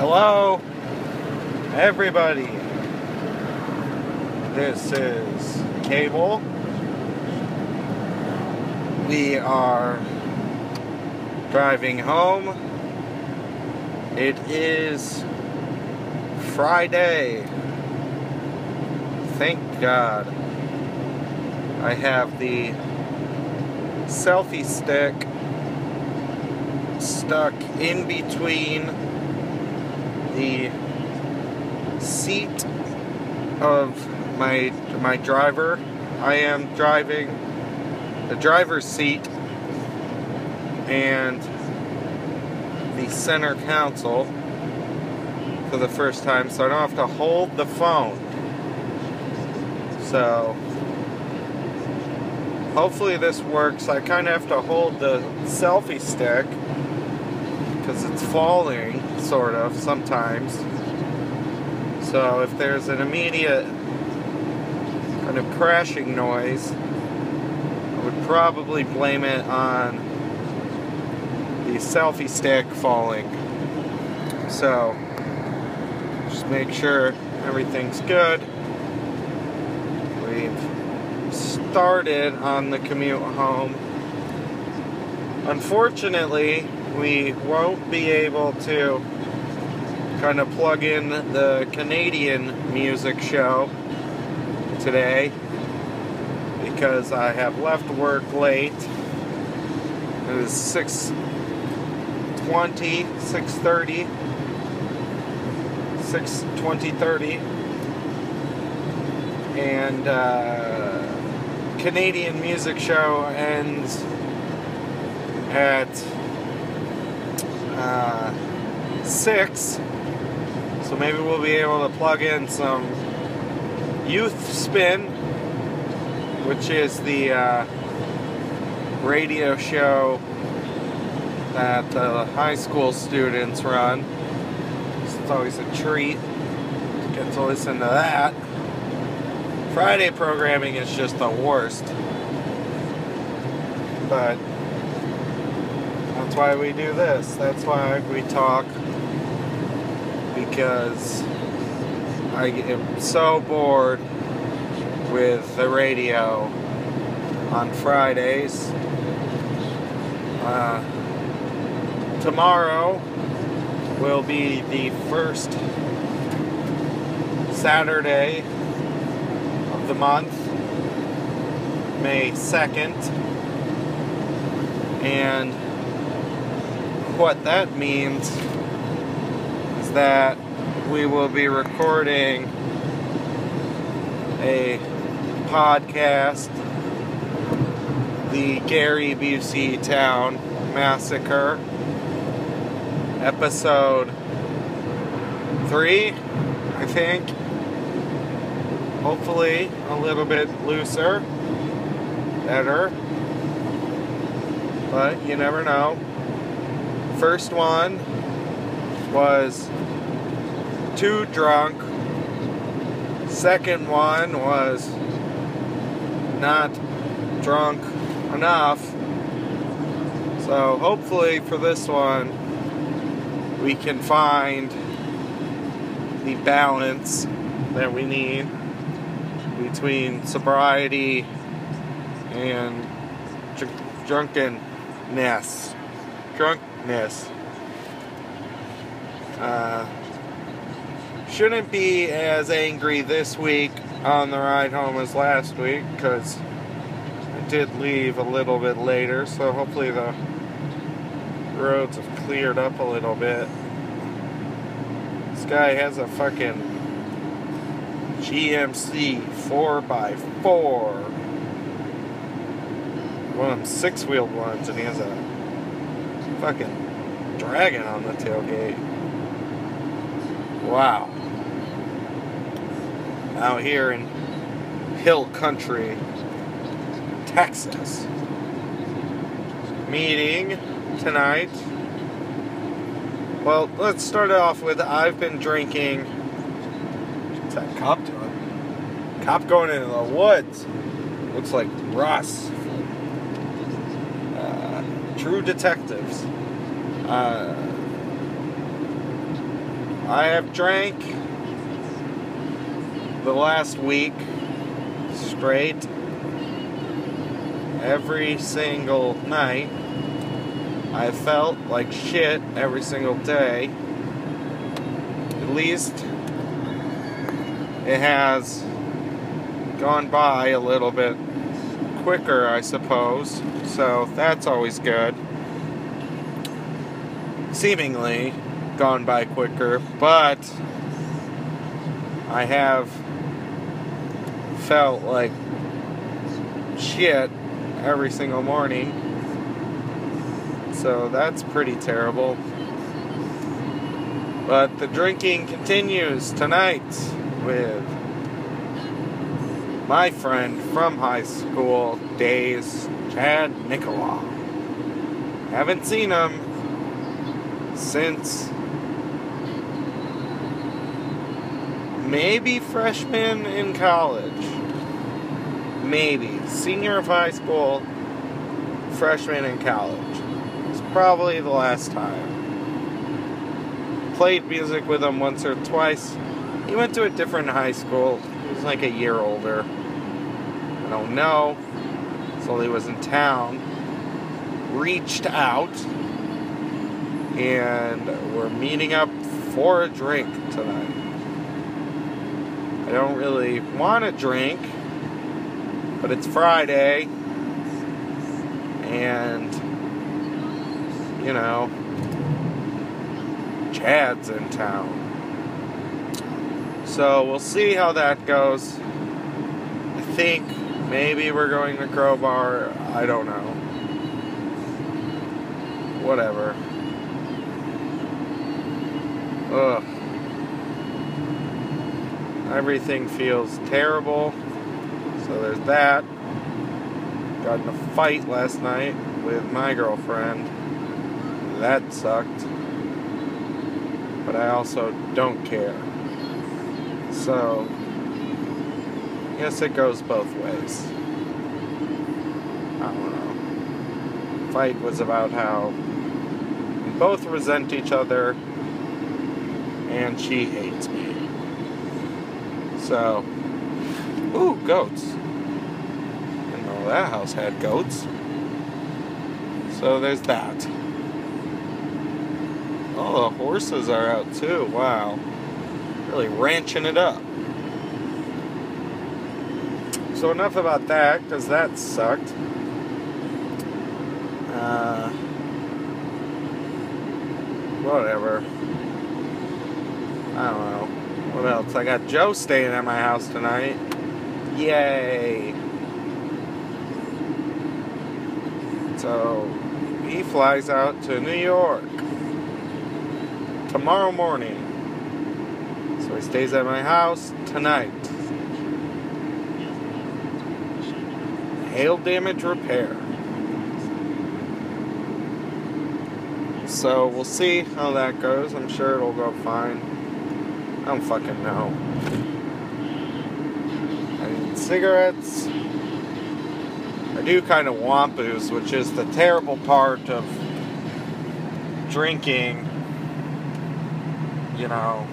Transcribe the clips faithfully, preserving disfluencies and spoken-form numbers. Hello, everybody. This is Cable. We are driving home. It is Friday. Thank God. I have the selfie stick stuck in between the seat of my my driver. I am driving the driver's seat and the center console for the first time, so I don't have to hold the phone. So hopefully this works. I kind of have to hold the selfie stick because it's falling, sort of, sometimes. So if there's an immediate kind of crashing noise, I would probably blame it on the selfie stick falling. So just make sure everything's good. We've started on the commute home. Unfortunately, we won't be able to kind of plug in the Canadian music show today because I have left work late. It is six twenty, six thirty, six twenty thirty, and uh, Canadian music show ends at Uh, six, so maybe we'll be able to plug in some Youth Spin, which is the uh, radio show that the high school students run. So it's always a treat to get to listen to that. Friday programming is just the worst, but that's why we do this. That's why we talk, because I am so bored with the radio on Fridays. Uh, tomorrow will be the first Saturday of the month, May second, and what that means is that we will be recording a podcast, The Gary Busey Town Massacre, episode three, I think. Hopefully a little bit looser, better, but you never know. First one was too drunk. Second one was not drunk enough. So hopefully for this one we can find the balance that we need between sobriety and dr- drunkenness. Drunk Yes. Uh, shouldn't be as angry this week on the ride home as last week, because I did leave a little bit later, so hopefully the roads have cleared up a little bit. This guy has a fucking G M C four by four. One of them six-wheeled ones, and he has a fucking dragon on the tailgate. Wow. Out here in hill country, Texas. Meeting tonight. Well, let's start it off with I've been drinking. What's that cop doing? Cop going into the woods. Looks like Russ. True Detectives. Uh, I have drank the last week straight every single night. I felt like shit every single day. At least it has gone by a little bit quicker, I suppose, so that's always good. Seemingly gone by quicker, but I have felt like shit every single morning, so that's pretty terrible. But the drinking continues tonight with my friend from high school days, Chad Nicolau. Haven't seen him since maybe freshman in college. Maybe. Senior of high school, freshman in college. It's probably the last time. Played music with him once or twice. He went to a different high school. He was like a year older. I don't know. So he was in town. Reached out. And we're meeting up for a drink tonight. I don't really want to drink, but it's Friday, and, you know, Chad's in town. So we'll see how that goes. I think maybe we're going to Crowbar. I don't know. Whatever. Ugh. Everything feels terrible. So there's that. Got in a fight last night with my girlfriend. That sucked. But I also don't care. So, I guess it goes both ways. I don't know. Fight was about how we both resent each other. And she hates me. So, ooh, goats. I didn't know that house had goats. So there's that. Oh, the horses are out too. Wow. Really ranching it up. So enough about that, because that sucked. Uh, whatever. I don't know. What else? I got Joe staying at my house tonight. Yay! So, he flies out to New York tomorrow morning. So he stays at my house tonight. Hail damage repair. So, we'll see how that goes. I'm sure it'll go fine. I don't fucking know. I need cigarettes. I do kind of want booze, which is the terrible part of drinking, you know,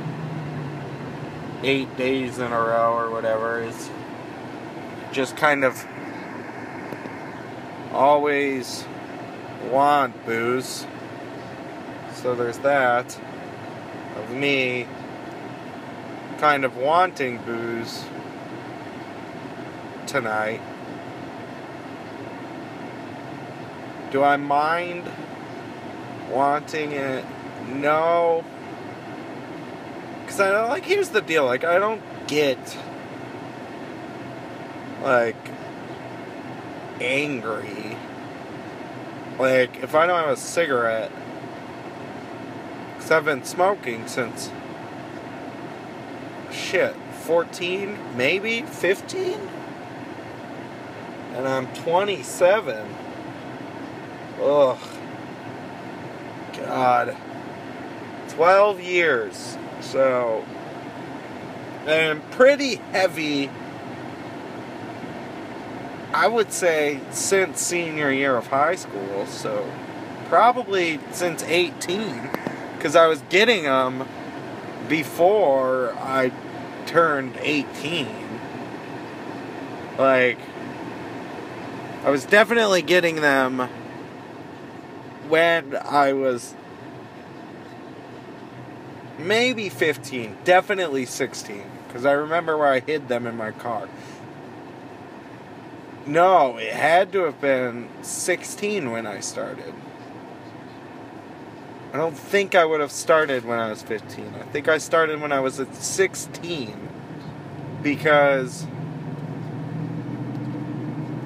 eight days in a row or whatever, is just kind of always want booze. So there's that of me kind of wanting booze tonight. Do I mind wanting it? No. Because I don't, like, here's the deal, like, I don't get, like, angry. Like, if I don't have a cigarette, because I've been smoking since shit, fourteen, maybe fifteen, and I'm twenty-seven. Ugh, God, twelve years. So, and pretty heavy, I would say, since senior year of high school. So, probably since eighteen, because I was getting them before I turned eighteen. Like, I was definitely getting them when I was maybe fifteen, definitely sixteen, because I remember where I hid them in my car. No, it had to have been sixteen when I started. I don't think I would have started when I was fifteen. I think I started when I was at sixteen, because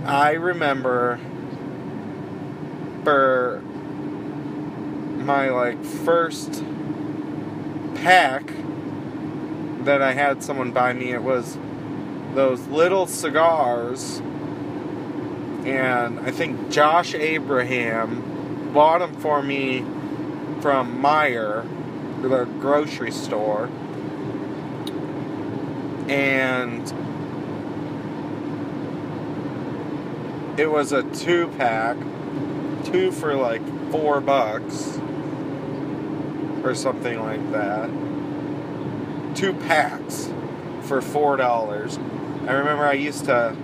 I remember for my, like, first pack that I had someone buy me, it was those little cigars, and I think Josh Abraham bought them for me from Meyer, the grocery store, and it was a two-pack, two for like four bucks, or something like that. Two packs for four dollars. I remember I used to,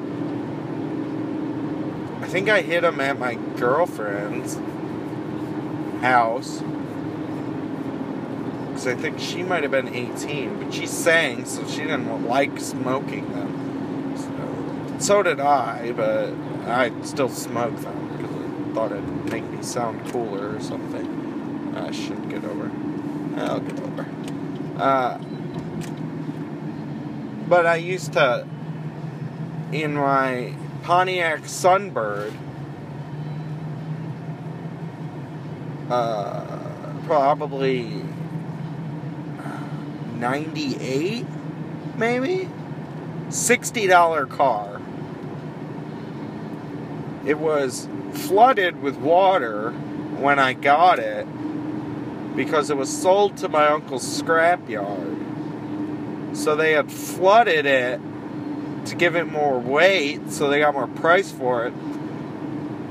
I think I hid them at my girlfriend's house, because I think she might have been eighteen, but she sang, so she didn't like smoking them. So, so did I, but I still smoked them because I thought it'd make me sound cooler or something. I should get over. I'll get over. Uh, but I used to, in my Pontiac Sunbird, uh, probably ninety-eight, maybe, sixty dollar car. It was flooded with water when I got it, because it was sold to my uncle's scrapyard. So they had flooded it to give it more weight, so they got more price for it.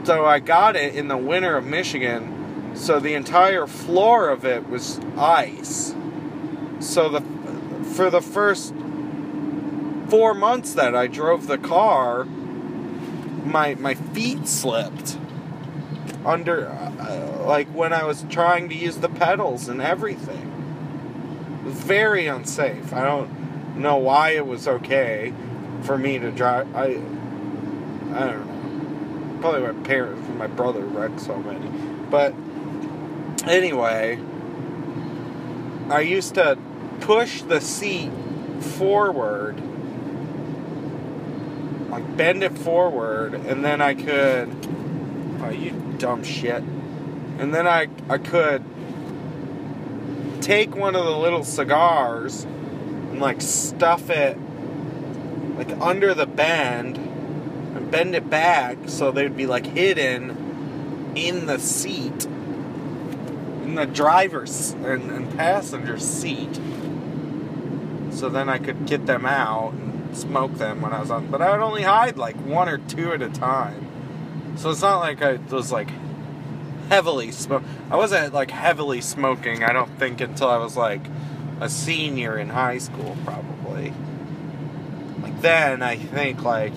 So I got it in the winter of Michigan, so the entire floor of it was ice. So the for the first four months that I drove the car, my my feet slipped under, uh, like, when I was trying to use the pedals and everything. It was very unsafe. I don't know why it was okay for me to drive. I I don't know. Probably my parents, my brother wrecked so many. But anyway, I used to push the seat forward, like bend it forward, and then I could, oh, you dumb shit, and then I, I could take one of the little cigars and, like, stuff it, like, under the bend and bend it back so they'd be, like, hidden in the seat, in the driver's and, and passenger's seat, so then I could get them out and smoke them when I was on. But I would only hide like one or two at a time, so it's not like I was like heavily smoke. I wasn't like heavily smoking, I don't think, until I was like a senior in high school, probably. Like, then I think, like,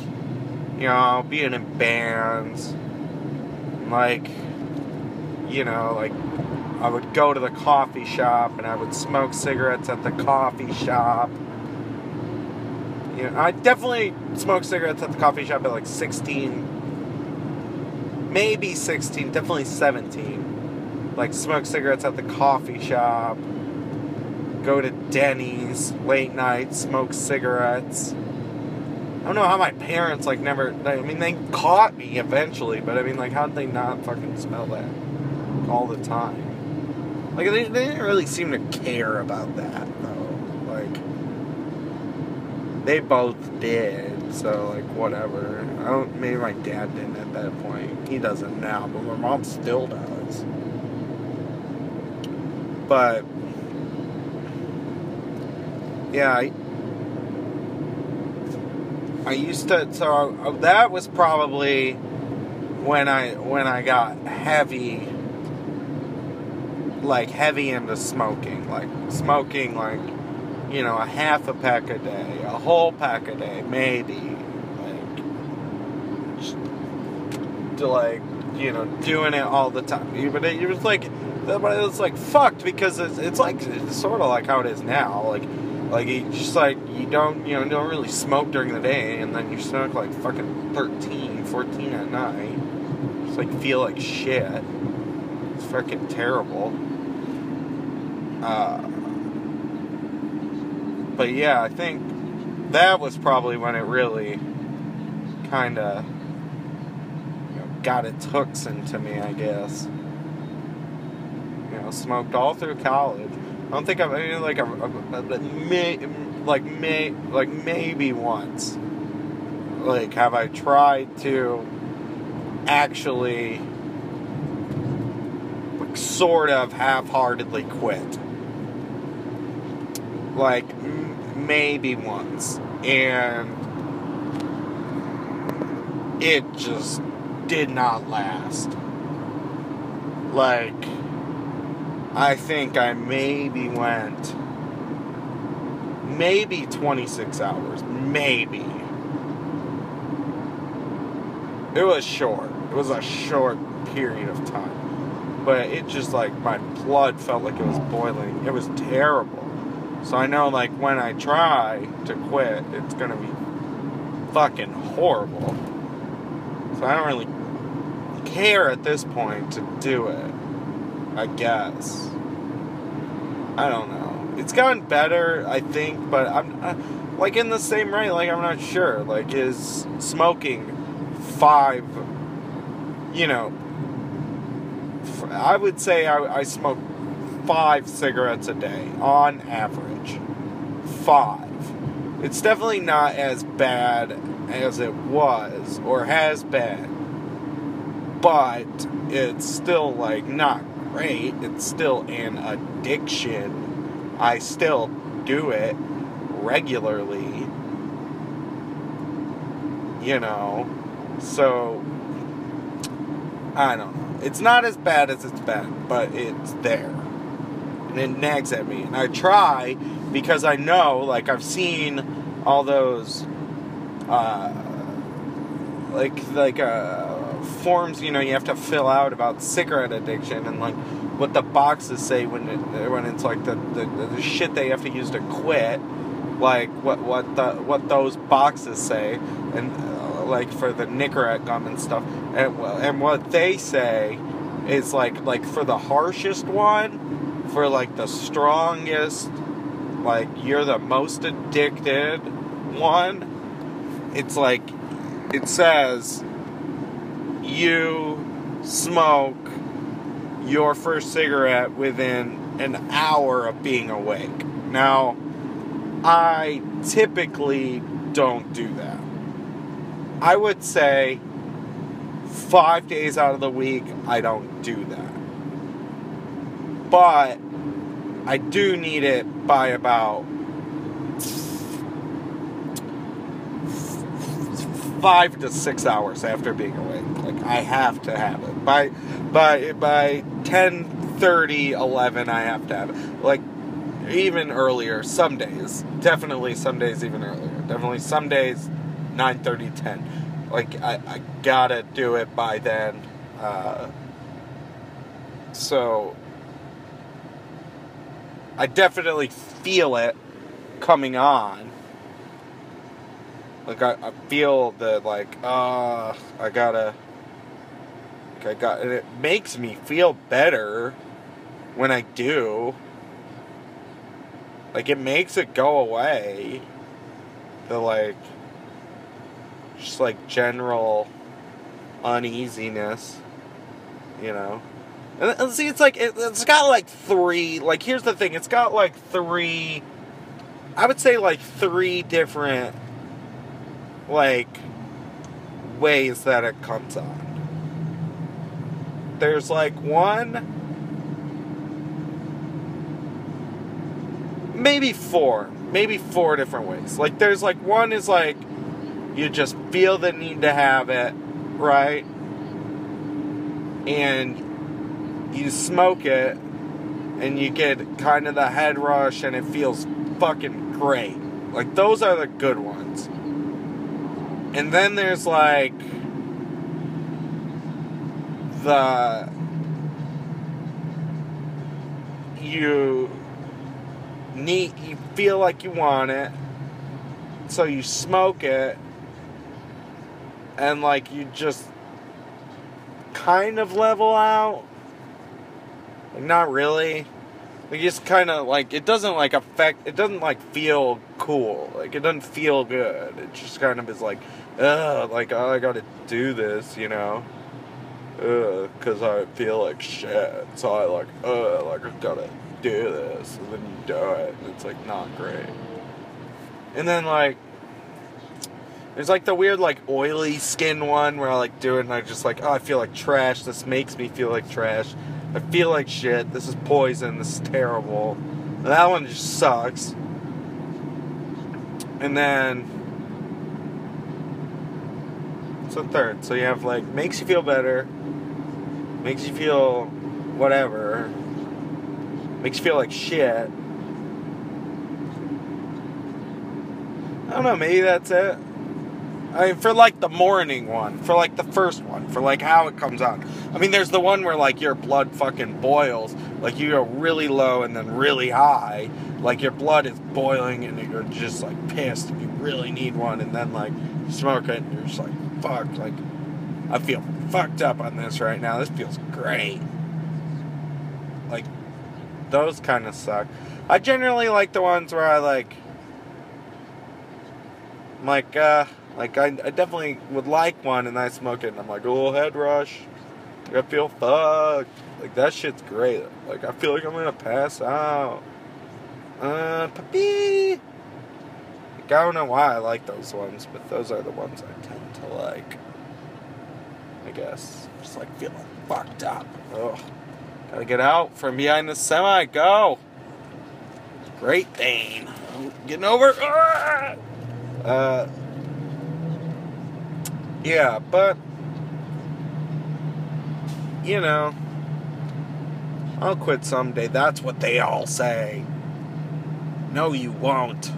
you know, being in bands, like, you know, like, I would go to the coffee shop and I would smoke cigarettes at the coffee shop. You know, I definitely smoked cigarettes at the coffee shop at like sixteen, maybe sixteen, definitely seventeen. Like, smoked cigarettes at the coffee shop, go to Denny's late night, smoke cigarettes. I don't know how my parents, like, never, I mean, they caught me eventually, but I mean, like, how'd they not fucking smell that all the time? Like, they, they didn't really seem to care about that, though. Like, they both did, so, like, whatever. I don't, maybe my dad didn't at that point. He doesn't now, but my mom still does. But, yeah, I, I used to, so I, that was probably when I, when I got heavy, like, heavy into smoking, like, smoking, like, you know, a half a pack a day, a whole pack a day, maybe, like, just to, like, you know, doing it all the time. But it, it was, like, that was, like, fucked, because it's, it's, like, it's sort of like how it is now, like, like, you just, like, you don't, you know, don't really smoke during the day, and then you're smoke, like, fucking thirteen, fourteen at night, just, like, feel like shit. It's fucking terrible. Uh... But yeah, I think that was probably when it really kind of, you know, got its hooks into me, I guess. You know, smoked all through college. I don't think I've, you know, like, a, a, a, may, like, may, like, maybe once, like, have I tried to actually, like, sort of half-heartedly quit. Like, maybe once, and it just did not last. Like, I think I maybe went, maybe twenty-six hours, maybe. It was short, it was a short period of time, but it just, like, my blood felt like it was boiling. It was terrible. So I know, like, when I try to quit, it's gonna be fucking horrible. So I don't really care at this point to do it, I guess. I don't know. It's gotten better, I think, but I'm, I, like, in the same way, like, I'm not sure. Like, is smoking five, you know, f- I would say I, I smoke five cigarettes a day, on average. Five. It's definitely not as bad as it was, or has been, but it's still, like, not great. It's still an addiction. I still do it regularly, you know, so, I don't know. It's not as bad as it's been, but it's there. And it nags at me. And I try, because I know, like, I've seen all those, uh, like, like, uh, forms, you know, you have to fill out about cigarette addiction, and, like, what the boxes say when it, when it's, like, the, the, the shit they have to use to quit, like, what, what the, what those boxes say, and, uh, like, for the Nicorette gum and stuff, and, and what they say is, like, like, for the harshest one, for, like, the strongest, like, you're the most addicted one, it's, like, it says, you smoke your first cigarette within an hour of being awake. Now, I typically don't do that. I would say five days out of the week, I don't do that. But I do need it by about five to six hours after being awake. Like, I have to have it by by by ten thirty, eleven. I have to have it. Like, even earlier. Some days, definitely. Some days even earlier. Definitely. Some days, nine thirty, ten. Like, I, I gotta do it by then. Uh, so. I definitely feel it coming on. Like, I, I feel the, like, uh, I gotta, like, I got, and it makes me feel better when I do. Like, it makes it go away. The, like, just, like, general uneasiness, you know? And see, it's like, it, it's got like three, like, here's the thing, it's got like three, I would say like three different, like, ways that it comes on. There's like one, maybe four, maybe four different ways. Like, there's like, one is like, you just feel the need to have it, right? And you smoke it, and you get kind of the head rush, and it feels fucking great. Like, those are the good ones. And then there's, like, the... You need, you feel like you want it, so you smoke it, and, like, you just kind of level out. Like, not really. Like, just kind of, like, it doesn't, like, affect, it doesn't, like, feel cool. Like, it doesn't feel good. It just kind of is like, ugh, like, oh, I gotta do this, you know? Ugh, because I feel like shit. So I, like, ugh, like, I gotta do this. And then you do it, and it's, like, not great. And then, like, there's, like, the weird, like, oily skin one where I, like, do it, and I just, like, oh, I feel like trash. This makes me feel like trash. I feel like shit. This is poison. This is terrible. That one just sucks. And then it's a third. So you have, like, makes you feel better. Makes you feel whatever. Makes you feel like shit. I don't know. Maybe that's it. I mean, for, like, the morning one. For, like, the first one. For, like, how it comes on. I mean, there's the one where, like, your blood fucking boils. Like, you go really low and then really high. Like, your blood is boiling and you're just, like, pissed if you really need one. And then, like, you smoke it and you're just like, fuck. Like, I feel fucked up on this right now. This feels great. Like, those kind of suck. I generally like the ones where I, like... I'm like, uh... Like, I, I definitely would like one, and I smoke it, and I'm like, oh, head rush. Like, I feel fucked. Like, that shit's great. Like, I feel like I'm gonna pass out. Uh, puppy. Like, I don't know why I like those ones, but those are the ones I tend to like. I guess. Just, like, feeling fucked up. Ugh. Gotta get out from behind the semi. Go. Great Dane. Getting over. Ah! Uh... Yeah, but, you know, I'll quit someday. That's what they all say. No, you won't.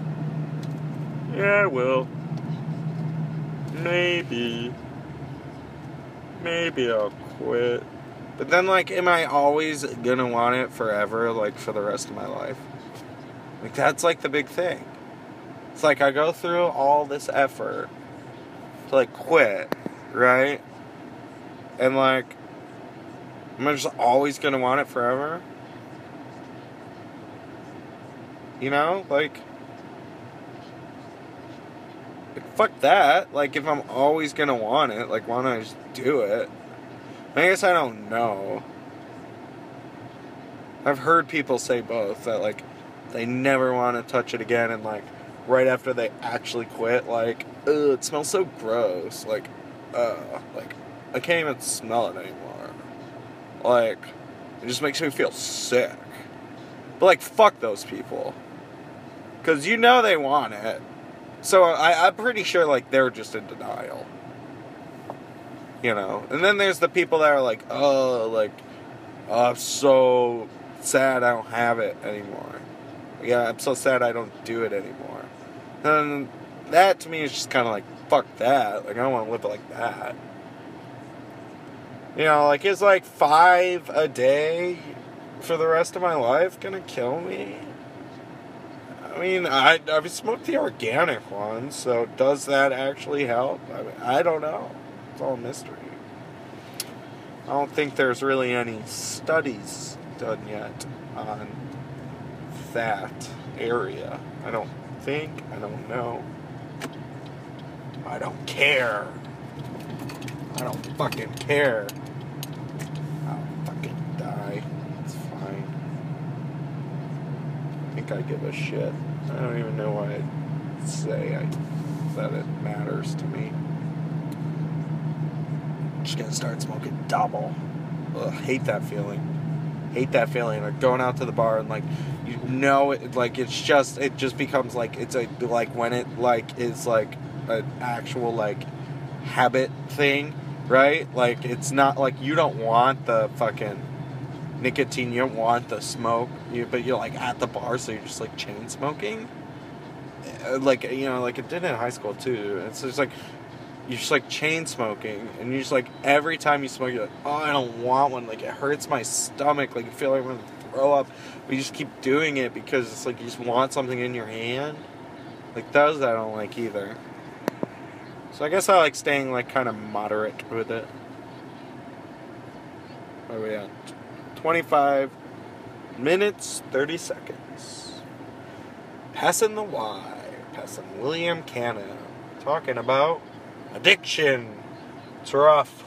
Yeah, I will. Maybe. Maybe I'll quit. But then, like, am I always gonna want it forever, like, for the rest of my life? Like, that's, like, the big thing. It's like I go through all this effort to, like, quit, right? And, like, am I just always gonna want it forever? You know? Like, like, fuck that. Like, if I'm always gonna want it, like, why don't I just do it? I guess I don't know. I've heard people say both, that, like, they never want to touch it again, and, like, right after they actually quit, like, ugh, it smells so gross. Like, ugh, like, I can't even smell it anymore. Like, it just makes me feel sick. But, like, fuck those people. Because you know they want it. So I, I'm pretty sure, like, they're just in denial. You know? And then there's the people that are like, oh, like, oh, I'm so sad I don't have it anymore. Yeah, I'm so sad I don't do it anymore. And that, to me, is just kind of like, fuck that. Like, I don't want to live it like that. You know, like, is, like, five a day for the rest of my life gonna kill me? I mean, I, I've smoked the organic one, so does that actually help? I mean, I don't know. It's all mystery. I don't think there's really any studies done yet on that area. I don't think. I don't know. I don't care. I don't fucking care. I'll fucking die. It's fine. I think I give a shit. I don't even know why I'd say I, that it matters to me. I'm just gonna start smoking double. Ugh, hate that feeling. Hate that feeling. Like, going out to the bar and, like, you know, it, like, it's just, it just becomes, like, it's, a like, when it, like, is, like, an actual, like, habit thing, right? Like, it's not, like, you don't want the fucking nicotine, you don't want the smoke, you, but you're like at the bar, so you're just like chain smoking. Like, you know, like it did in high school too. It's just like, you're just like chain smoking, and you're just like, every time you smoke, you're like, oh, I don't want one. Like, it hurts my stomach. Like, I feel like I'm gonna throw up. But you just keep doing it because it's like you just want something in your hand. Like, those I don't like either. So I guess I like staying like kind of moderate with it. Where are we at? twenty-five minutes, thirty seconds. Passing the Y. Passing William Cannon. Talking about addiction. It's rough.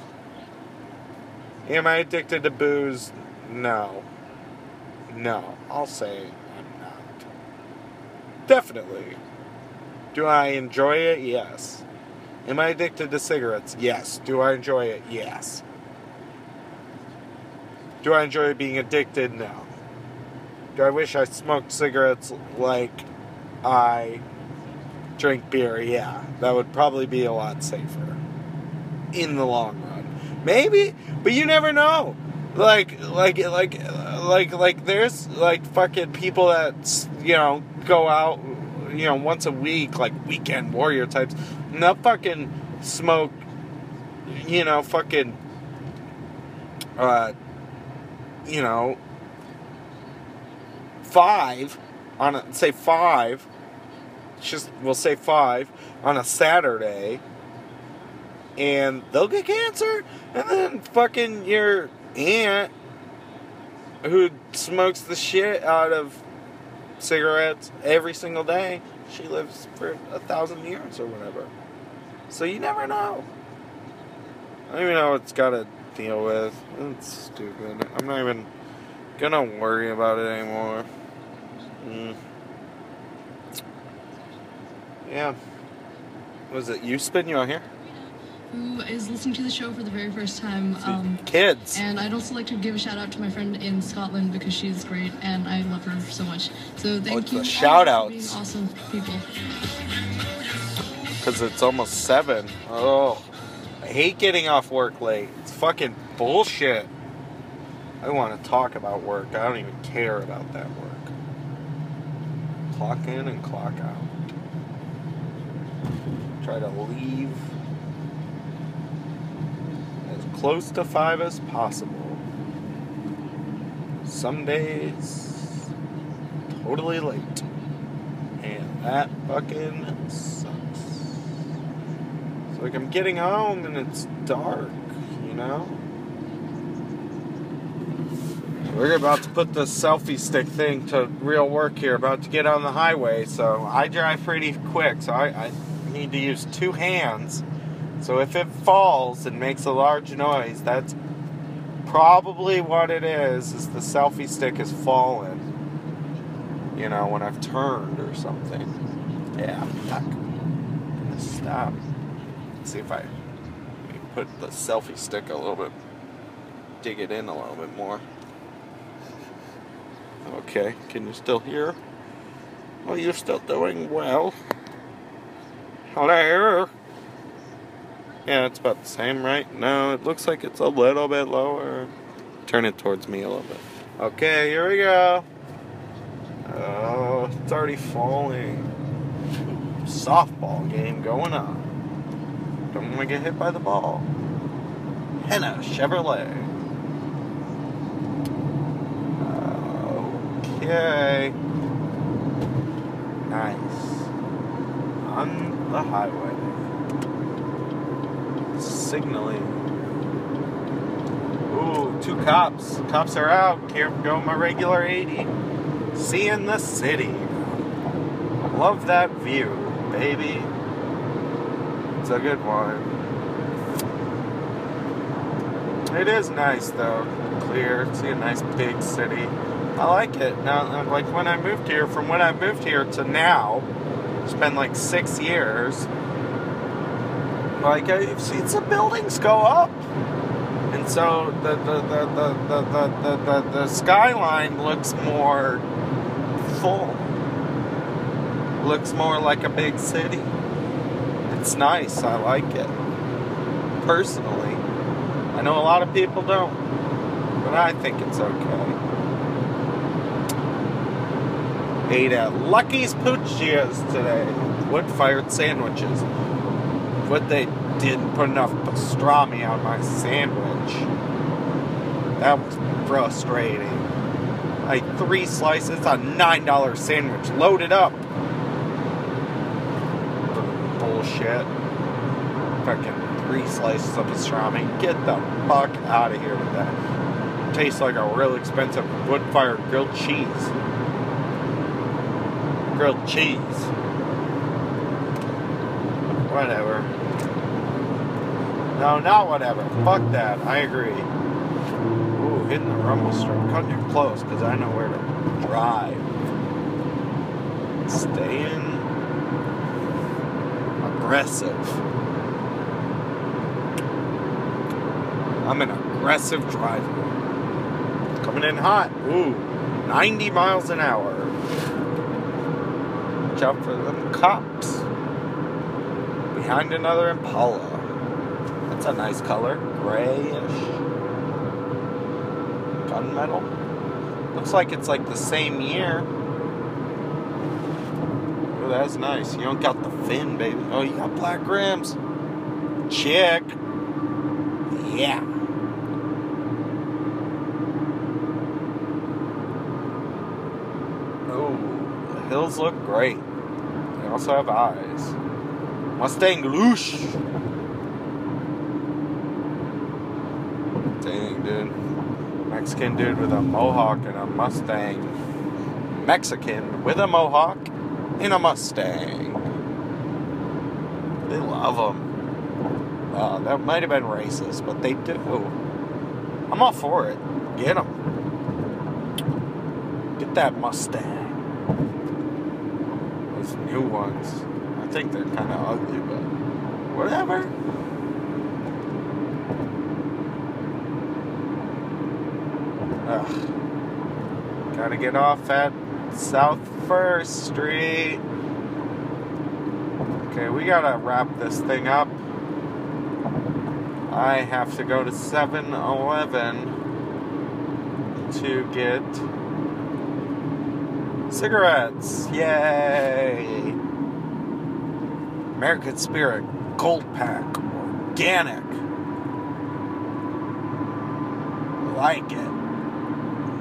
Am I addicted to booze? No. No. I'll say I'm not. Definitely. Do I enjoy it? Yes. Am I addicted to cigarettes? Yes. Do I enjoy it? Yes. Do I enjoy being addicted? No. Do I wish I smoked cigarettes like I drink beer? Yeah. That would probably be a lot safer in the long run. Maybe, but you never know. Like, like, like, like, like, there's, like, fucking people that, you know, go out, you know, once a week, like, weekend warrior types, and they'll fucking smoke, you know, fucking, uh, you know, five on a, say five, just we'll say five on a Saturday, and they'll get cancer, and then fucking your aunt who smokes the shit out of cigarettes every single day, she lives for a thousand years or whatever. So you never know. I don't even know it's got a deal with. It's stupid. I'm not even gonna worry about it anymore. Mm. Yeah. Was it you spinning out here? Who is listening to the show for the very first time. Um, Kids. And I'd also like to give a shout out to my friend in Scotland because she's great and I love her so much. So thank oh, you shout out for being awesome people. Because it's almost seven. Oh. I hate getting off work late. It's fucking bullshit. I want to talk about work. I don't even care about that work. Clock in and clock out. Try to leave as close to five as possible. Some days, totally late. And that fucking sucks. Like, I'm getting home and it's dark, you know? We're about to put the selfie stick thing to real work here. About to get on the highway, so I drive pretty quick, so I, I need to use two hands. So if it falls and makes a large noise, that's probably what it is, is the selfie stick has fallen. You know, when I've turned or something. Yeah, fuck. I'm gonna stop. See if I put the selfie stick a little bit, dig it in a little bit more. Okay, can you still hear? Well, you're still doing well. Hello? Yeah, it's about the same, right? No, it looks like it's a little bit lower. Turn it towards me a little bit. Okay, here we go. Oh, it's already falling. Softball game going on. Don't want to get hit by the ball. Henna Chevrolet. Okay. Nice. On the highway. Signaling. Ooh, two cops. Cops are out. Here go my regular eighty. Seeing the city. Love that view, baby. It's a good one. It is nice though. Clear. See a nice big city. I like it. Now, like when I moved here, from when I moved here to now, it's been like six years. Like I've seen some buildings go up, and so the the the the the the, the, the, the skyline looks more full. Looks more like a big city. It's nice. I like it. Personally. I know a lot of people don't. but I think it's okay. Ate at Lucky's Puccias today. Wood-fired sandwiches. But they didn't put enough pastrami on my sandwich. That was frustrating. I ate three slices, a nine dollar sandwich. Loaded up. Bullshit. Fucking three slices of pastrami. Get the fuck out of here with that. Tastes like a real expensive wood-fired grilled cheese. Grilled cheese. Whatever. No, not whatever. Fuck that. I agree. Ooh, hitting the rumble strip. Cut too close, because I know where to drive. Staying aggressive. I'm an aggressive driver. Coming in hot. Ooh, ninety miles an hour. Watch out for them cops. Behind another Impala. That's a nice color. Grayish. Gunmetal. Looks like it's like the same year. Oh, that's nice. You don't got the fin, baby. Oh, you got black rims. Chick. Yeah. Oh, the hills look great. They also have eyes. Mustang Loosh. Dang, dude. Mexican dude with a mohawk and a Mustang. Mexican with a mohawk and a Mustang. They love them. Uh, that might have been racist, but they do. I'm all for it. Get them. Get that Mustang. Those new ones. I think they're kind of ugly, but whatever. Ugh. Gotta get off at South First Street. Okay, we gotta wrap this thing up. I have to go to seven eleven to get cigarettes. Yay! American Spirit Gold Pack, organic. Like it.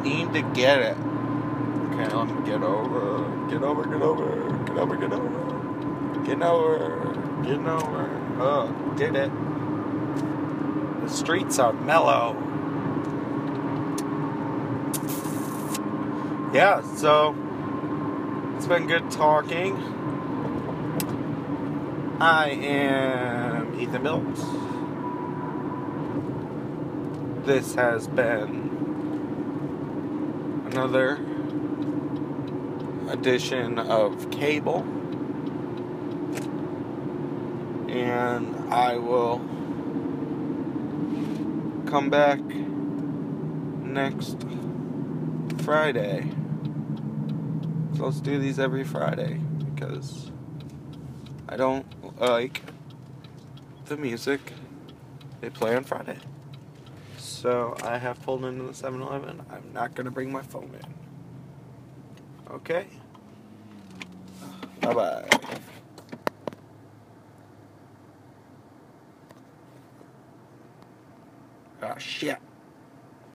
Need to get it. Okay, let me get over. Get over, get over, get over, get over. Get over, get over. Oh, did it. The streets are mellow. Yeah, so it's been good talking. I am Ethan Milt. This has been another edition of Cable, and I will come back next Friday. So let's do these every Friday, because I don't like the music they play on Friday. So I have pulled into the seven eleven. I'm not going to bring my phone in. Okay? Bye-bye. Ah, shit.